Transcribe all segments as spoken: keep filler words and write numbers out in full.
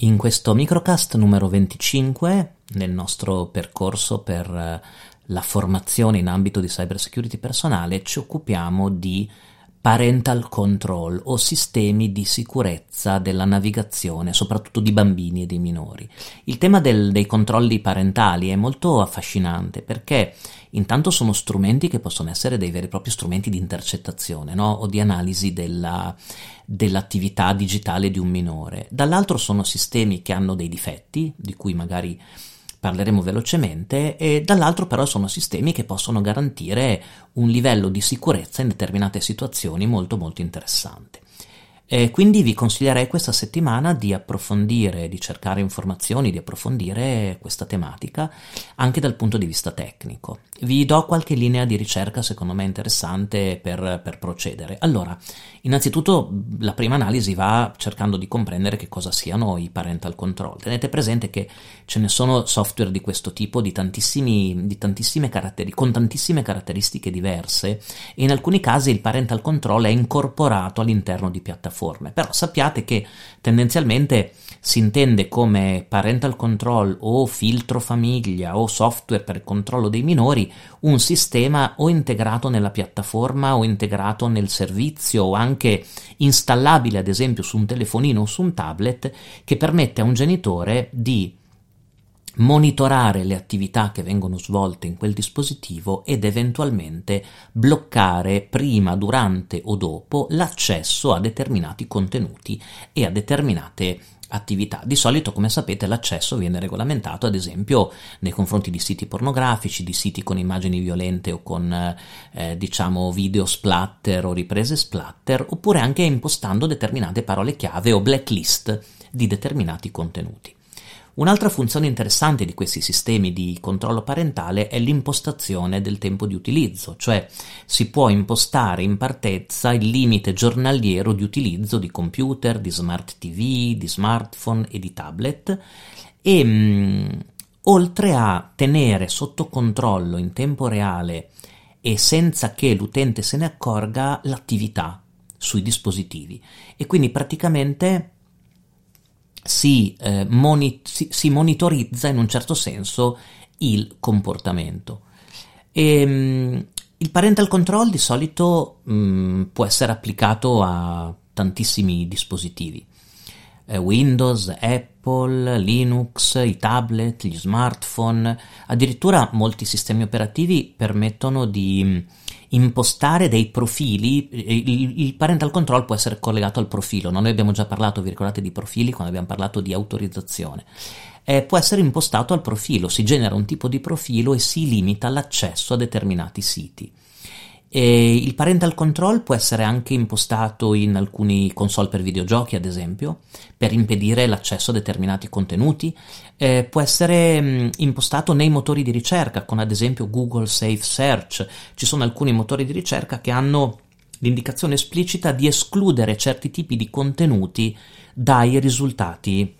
In questo microcast numero venticinque, nel nostro percorso per la formazione in ambito di cybersecurity personale, ci occupiamo di parental control o sistemi di sicurezza della navigazione, soprattutto di bambini e dei minori. Il tema del, dei controlli parentali è molto affascinante perché intanto sono strumenti che possono essere dei veri e propri strumenti di intercettazione, no? O di analisi della, dell'attività digitale di un minore. Dall'altro sono sistemi che hanno dei difetti, di cui magari parleremo velocemente, e dall'altro però sono sistemi che possono garantire un livello di sicurezza in determinate situazioni molto molto interessante. E quindi vi consiglierei questa settimana di approfondire, di cercare informazioni, di approfondire questa tematica anche dal punto di vista tecnico. Vi do qualche linea di ricerca secondo me interessante per, per procedere. Allora, innanzitutto la prima analisi va cercando di comprendere che cosa siano i parental control. Tenete presente che ce ne sono software di questo tipo di tantissimi, di tantissime caratteri, con tantissime caratteristiche diverse, e in alcuni casi il parental control è incorporato all'interno di piattaforme. Però sappiate che tendenzialmente si intende come parental control o filtro famiglia o software per il controllo dei minori un sistema o integrato nella piattaforma o integrato nel servizio o anche installabile ad esempio su un telefonino o su un tablet, che permette a un genitore di monitorare le attività che vengono svolte in quel dispositivo ed eventualmente bloccare prima, durante o dopo l'accesso a determinati contenuti e a determinate attività. Di solito, come sapete, l'accesso viene regolamentato ad esempio nei confronti di siti pornografici, di siti con immagini violente o con eh, diciamo video splatter o riprese splatter, oppure anche impostando determinate parole chiave o blacklist di determinati contenuti. Un'altra funzione interessante di questi sistemi di controllo parentale è l'impostazione del tempo di utilizzo, cioè si può impostare in partenza il limite giornaliero di utilizzo di computer, di smart T V, di smartphone e di tablet, e mh, oltre a tenere sotto controllo in tempo reale e senza che l'utente se ne accorga l'attività sui dispositivi, e quindi praticamente Si, eh, moni- si, si monitorizza in un certo senso il comportamento. E, mh, il parental control di solito mh, può essere applicato a tantissimi dispositivi, eh, Windows, Apple, Linux, i tablet, gli smartphone, addirittura molti sistemi operativi permettono di mh, impostare dei profili. Il, il parental control può essere collegato al profilo, no? Noi abbiamo già parlato, vi ricordate, di profili quando abbiamo parlato di autorizzazione. Eh, può essere impostato al profilo, si genera un tipo di profilo e si limita l'accesso a determinati siti. E il parental control può essere anche impostato in alcuni console per videogiochi, ad esempio, per impedire l'accesso a determinati contenuti. Eh, può essere mh, impostato nei motori di ricerca, con ad esempio Google Safe Search. Ci sono alcuni motori di ricerca che hanno l'indicazione esplicita di escludere certi tipi di contenuti dai risultati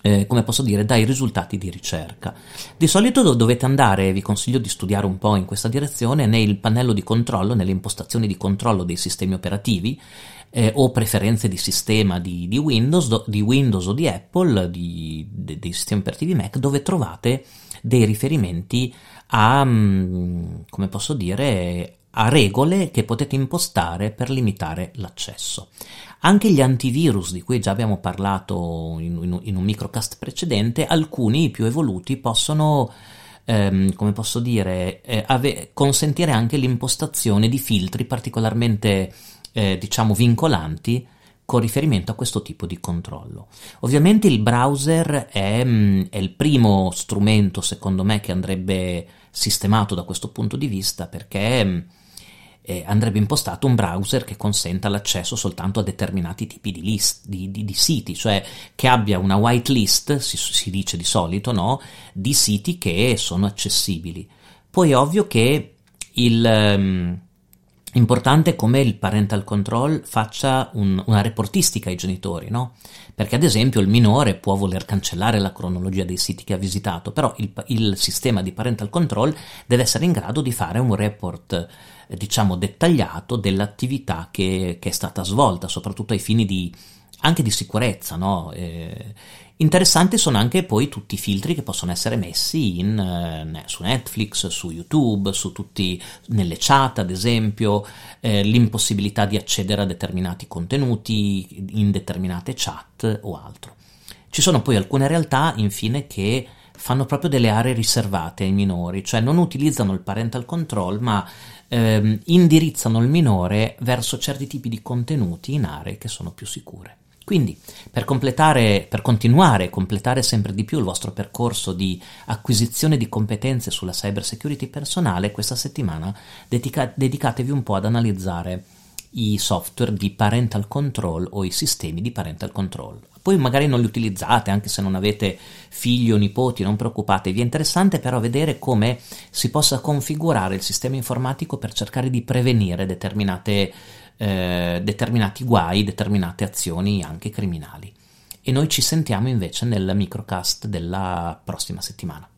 Eh, come posso dire, dai risultati di ricerca. Di solito dov- dovete andare, vi consiglio di studiare un po' in questa direzione, nel pannello di controllo, nelle impostazioni di controllo dei sistemi operativi eh, o preferenze di sistema di, di, Windows, do- di Windows o di Apple, di, de- dei sistemi operativi Mac, dove trovate dei riferimenti a, mh, come posso dire, a regole che potete impostare per limitare l'accesso. Anche gli antivirus, di cui già abbiamo parlato in, in, in un microcast precedente, alcuni più evoluti possono, ehm, come posso dire, eh, ave- consentire anche l'impostazione di filtri particolarmente, eh, diciamo, vincolanti con riferimento a questo tipo di controllo. Ovviamente il browser è, mh, è il primo strumento, secondo me, che andrebbe sistemato da questo punto di vista, perché mh, Eh, andrebbe impostato un browser che consenta l'accesso soltanto a determinati tipi di, list, di, di, di siti, cioè che abbia una whitelist, si, si dice di solito, no? Di siti che sono accessibili. Poi è ovvio che il um, importante è come il parental control faccia un, una reportistica ai genitori, no? Perché ad esempio il minore può voler cancellare la cronologia dei siti che ha visitato, però il, il sistema di parental control deve essere in grado di fare un report, diciamo, dettagliato dell'attività che, che è stata svolta, soprattutto ai fini di anche di sicurezza, no? Eh, interessanti sono anche poi tutti i filtri che possono essere messi in, eh, su Netflix, su YouTube, su tutti, nelle chat ad esempio, eh, l'impossibilità di accedere a determinati contenuti in determinate chat o altro. Ci sono poi alcune realtà infine che fanno proprio delle aree riservate ai minori, cioè non utilizzano il parental control ma ehm, indirizzano il minore verso certi tipi di contenuti in aree che sono più sicure. Quindi, per completare, per continuare e completare sempre di più il vostro percorso di acquisizione di competenze sulla cyber security personale, questa settimana dedica- dedicatevi un po' ad analizzare i software di parental control o i sistemi di parental control. Poi magari non li utilizzate, anche se non avete figli o nipoti, non preoccupatevi, è interessante però vedere come si possa configurare il sistema informatico per cercare di prevenire determinate Eh, determinati guai, determinate azioni anche criminali. E noi ci sentiamo invece nel microcast della prossima settimana.